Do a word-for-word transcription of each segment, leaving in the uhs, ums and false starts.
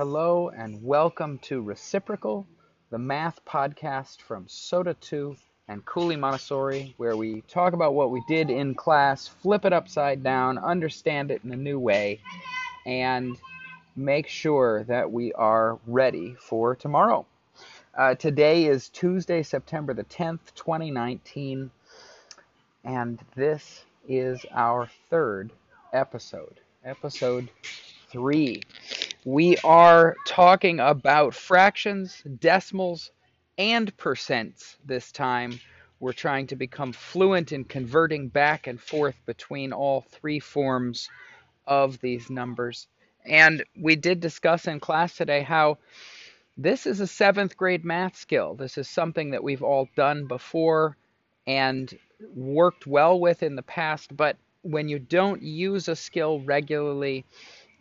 Hello and welcome to Reciprocal, the math podcast from Soda two and Cooley Montessori, where we talk about what we did in class, flip it upside down, understand it in a new way, and make sure that we are ready for tomorrow. Uh, today is Tuesday, September the tenth, twenty nineteen, and this is our third episode, episode three. We are talking about fractions, decimals, and percents this time. We're trying to become fluent in converting back and forth between all three forms of these numbers. And we did discuss in class today how this is a seventh grade math skill. This is something that we've all done before and worked well with in the past. But when you don't use a skill regularly,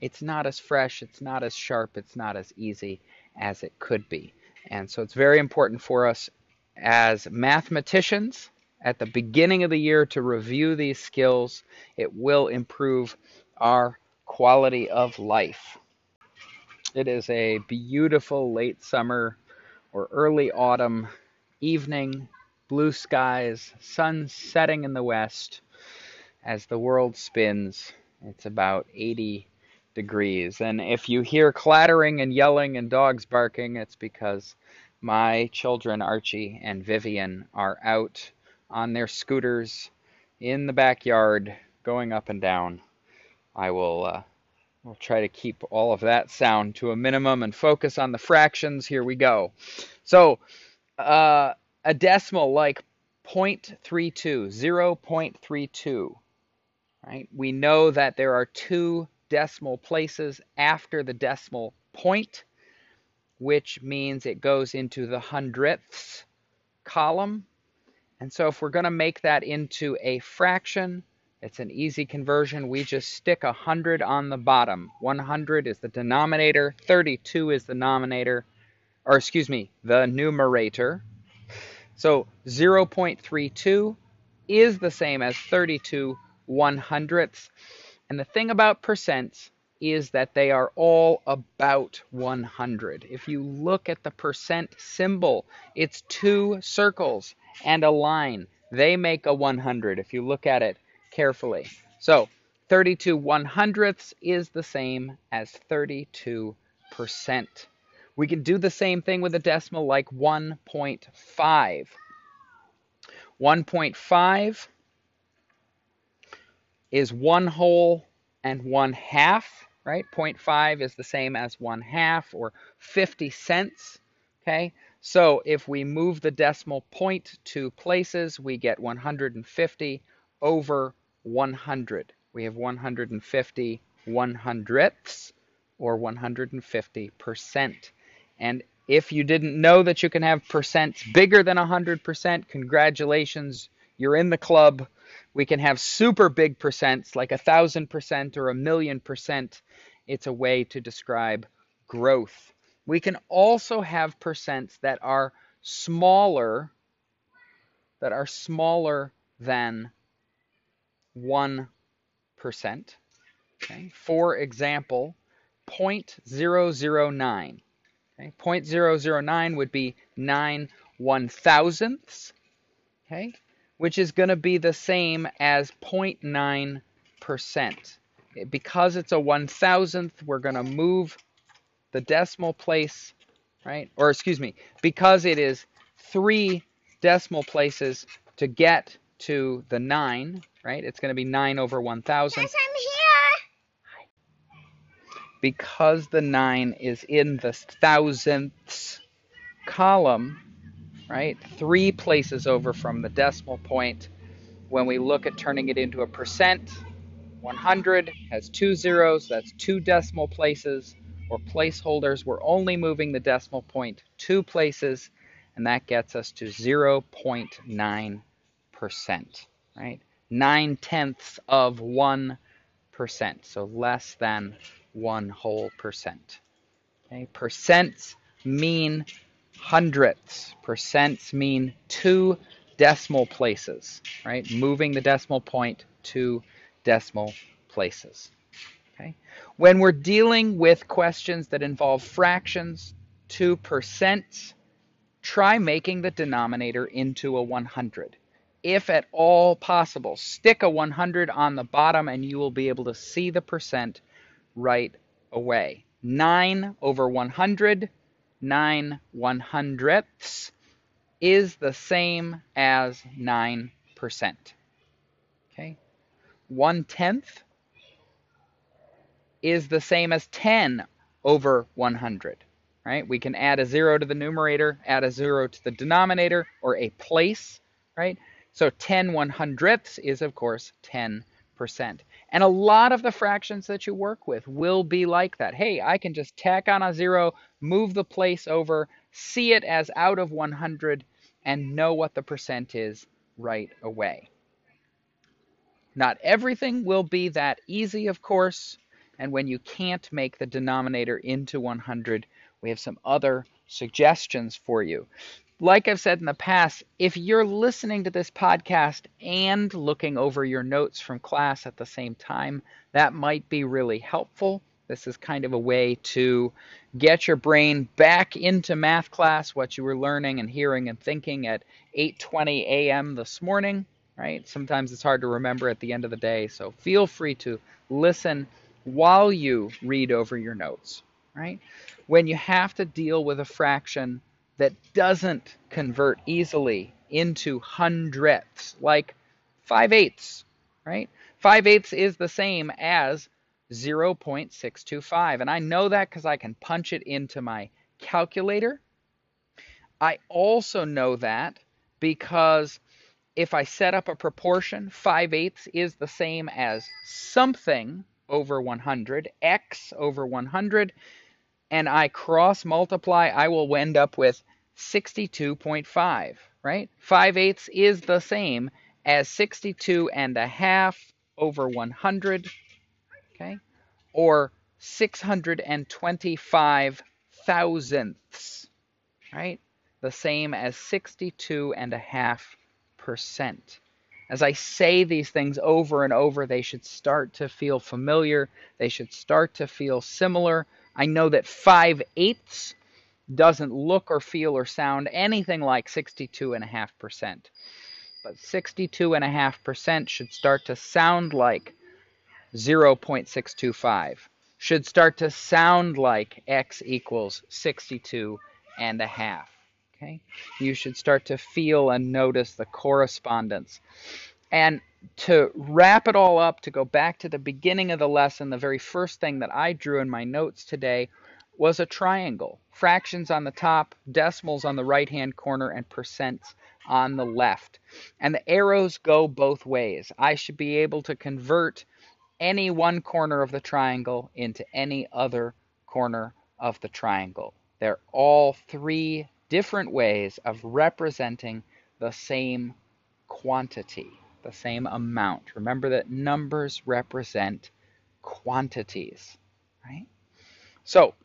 it's not as fresh, it's not as sharp, it's not as easy as it could be. And so it's very important for us as mathematicians at the beginning of the year to review these skills. It will improve our quality of life. It is a beautiful late summer or early autumn evening, blue skies, sun setting in the west. As the world spins, it's about eighty degrees. And if you hear clattering and yelling and dogs barking, it's because my children, Archie and Vivian, are out on their scooters in the backyard going up and down. I will uh, we'll try to keep all of that sound to a minimum and focus on the fractions. Here we go. So uh, a decimal like zero point three two, zero point three two, right? We know that there are two decimal places after the decimal point, which means it goes into the hundredths column. And so if we're going to make that into a fraction, it's an easy conversion. We just stick a hundred on the bottom. one hundred is the denominator, thirty-two is the numerator, or excuse me, the numerator. So zero point three two is the same as thirty-two one hundredths. And the thing about percents is that they are all about one hundred. If you look at the percent symbol, it's two circles and a line. They make a one hundred if you look at it carefully. So thirty-two one hundredths is the same as thirty-two percent. We can do the same thing with a decimal like one point five. one point five is one whole and one half, right? zero point five is the same as one half or fifty cents, okay? So if we move the decimal point two places, we get one hundred fifty over one hundred. We have one hundred fifty one hundredths or one hundred fifty percent. And if you didn't know that you can have percents bigger than one hundred percent, congratulations, you're in the club. We can have super big percents like a thousand percent or a million percent. It's a way to describe growth. We can also have percents that are smaller, that are smaller than one percent. Okay? For example, zero point zero zero nine. Okay? zero point zero zero nine would be nine one thousandths. Okay? Which is going to be the same as zero point nine percent. Because it's a one thousandth, we're going to move the decimal place, right? Or excuse me, because it is three decimal places to get to the nine, right? It's going to be nine over one thousand. Yes, I'm here. Because the nine is in the thousandths column, right? Three places over from the decimal point. When we look at turning it into a percent, one hundred has two zeros, that's two decimal places or placeholders. We're only moving the decimal point two places, and that gets us to zero point nine percent, right? Nine tenths of one percent, so less than one whole percent. Okay, percents mean hundredths. Percents mean two decimal places, right? Moving the decimal point two decimal places. Okay. When we're dealing with questions that involve fractions, two percent, try making the denominator into a one hundred. If at all possible, stick a one hundred on the bottom and you will be able to see the percent right away. nine over one hundred, nine one hundredths is the same as nine percent. Okay. one tenth is the same as ten over one hundred, right? We can add a zero to the numerator, add a zero to the denominator, or a place, right? So ten one hundredths is, of course, ten percent. And a lot of the fractions that you work with will be like that. Hey, I can just tack on a zero, move the place over, see it as out of one hundred, and know what the percent is right away. Not everything will be that easy, of course. And when you can't make the denominator into one hundred, we have some other suggestions for you. Like I've said in the past, if you're listening to this podcast and looking over your notes from class at the same time, that might be really helpful. This is kind of a way to get your brain back into math class, what you were learning and hearing and thinking at eight twenty a m this morning, right? Sometimes it's hard to remember at the end of the day, so feel free to listen while you read over your notes, right? When you have to deal with a fraction that doesn't convert easily into hundredths, like five eighths, right? five eighths is the same as zero point six two five, and I know that because I can punch it into my calculator. I also know that because if I set up a proportion, five eighths is the same as something over one hundred, x over one hundred, and I cross multiply, I will end up with sixty-two point five, right? five eighths is the same as sixty-two and a half over one hundred, okay? Or six hundred twenty-five thousandths, right? The same as sixty-two and a half percent. As I say these things over and over, they should start to feel familiar. They should start to feel similar. I know that five eighths doesn't look or feel or sound anything like sixty-two point five percent. But sixty-two point five percent should start to sound like zero point six two five, should start to sound like x equals sixty-two and a half. Okay. You should start to feel and notice the correspondence. And to wrap it all up, to go back to the beginning of the lesson, the very first thing that I drew in my notes today was a triangle. Fractions on the top, decimals on the right-hand corner, and percents on the left. And the arrows go both ways. I should be able to convert any one corner of the triangle into any other corner of the triangle. They're all three different ways of representing the same quantity, the same amount. Remember that numbers represent quantities, right? So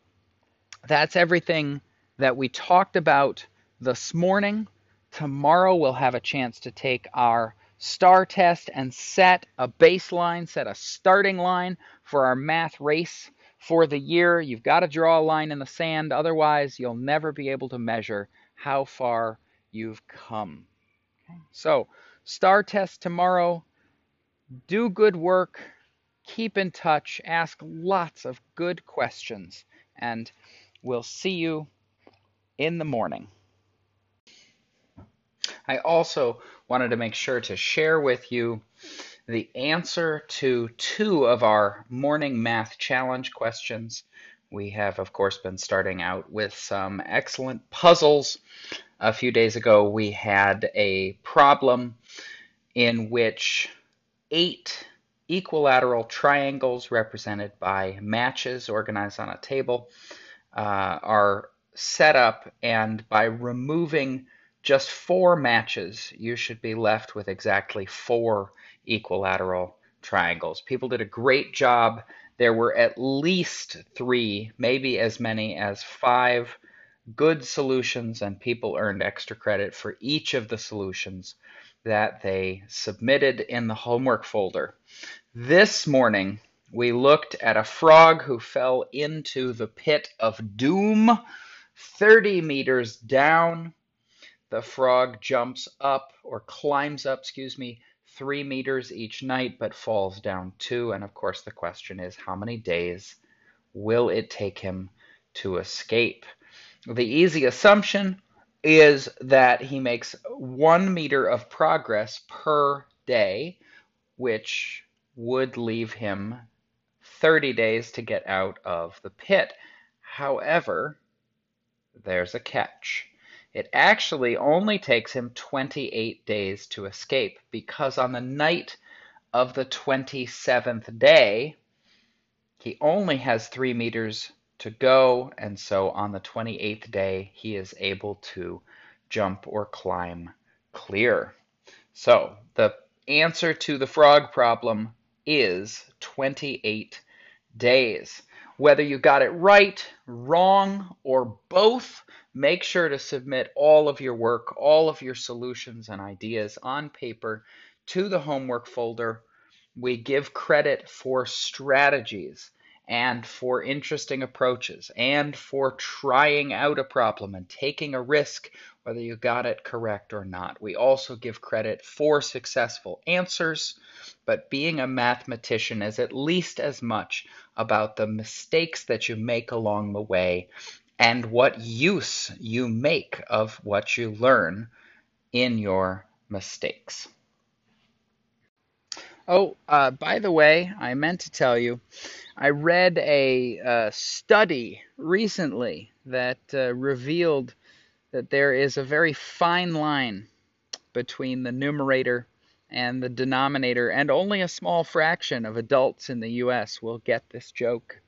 that's everything that we talked about this morning. Tomorrow we'll have a chance to take our STAR test and set a baseline, set a starting line for our math race for the year. You've got to draw a line in the sand, otherwise you'll never be able to measure how far you've come. Okay. So, STAR test tomorrow. Do good work, keep in touch, ask lots of good questions, and we'll see you in the morning. I also wanted to make sure to share with you the answer to two of our morning math challenge questions. We have, of course, been starting out with some excellent puzzles. A few days ago, we had a problem in which eight equilateral triangles represented by matches organized on a table uh, are set up, and by removing just four matches, you should be left with exactly four equilateral triangles. People did a great job. There were at least three, maybe as many as five good solutions, and people earned extra credit for each of the solutions that they submitted in the homework folder. This morning, We looked at a frog who fell into the pit of doom, thirty meters down. The frog jumps up or climbs up, excuse me, three meters each night, but falls down two. And of course, the question is, how many days will it take him to escape? The easy assumption is that he makes one meter of progress per day, which would leave him thirty days to get out of the pit. However, there's a catch. It actually only takes him twenty-eight days to escape, because on the night of the twenty-seventh day, he only has three meters to go, and so on the twenty-eighth day, he is able to jump or climb clear. So the answer to the frog problem is twenty-eight days. Whether you got it right, wrong, or both, make sure to submit all of your work, all of your solutions and ideas on paper to the homework folder. We give credit for strategies and for interesting approaches and for trying out a problem and taking a risk, whether you got it correct or not. We also give credit for successful answers, but being a mathematician is at least as much about the mistakes that you make along the way and what use you make of what you learn in your mistakes. Oh, uh, by the way, I meant to tell you, I read a uh, study recently that uh, revealed that there is a very fine line between the numerator and the denominator, and only a small fraction of adults in the U S will get this joke.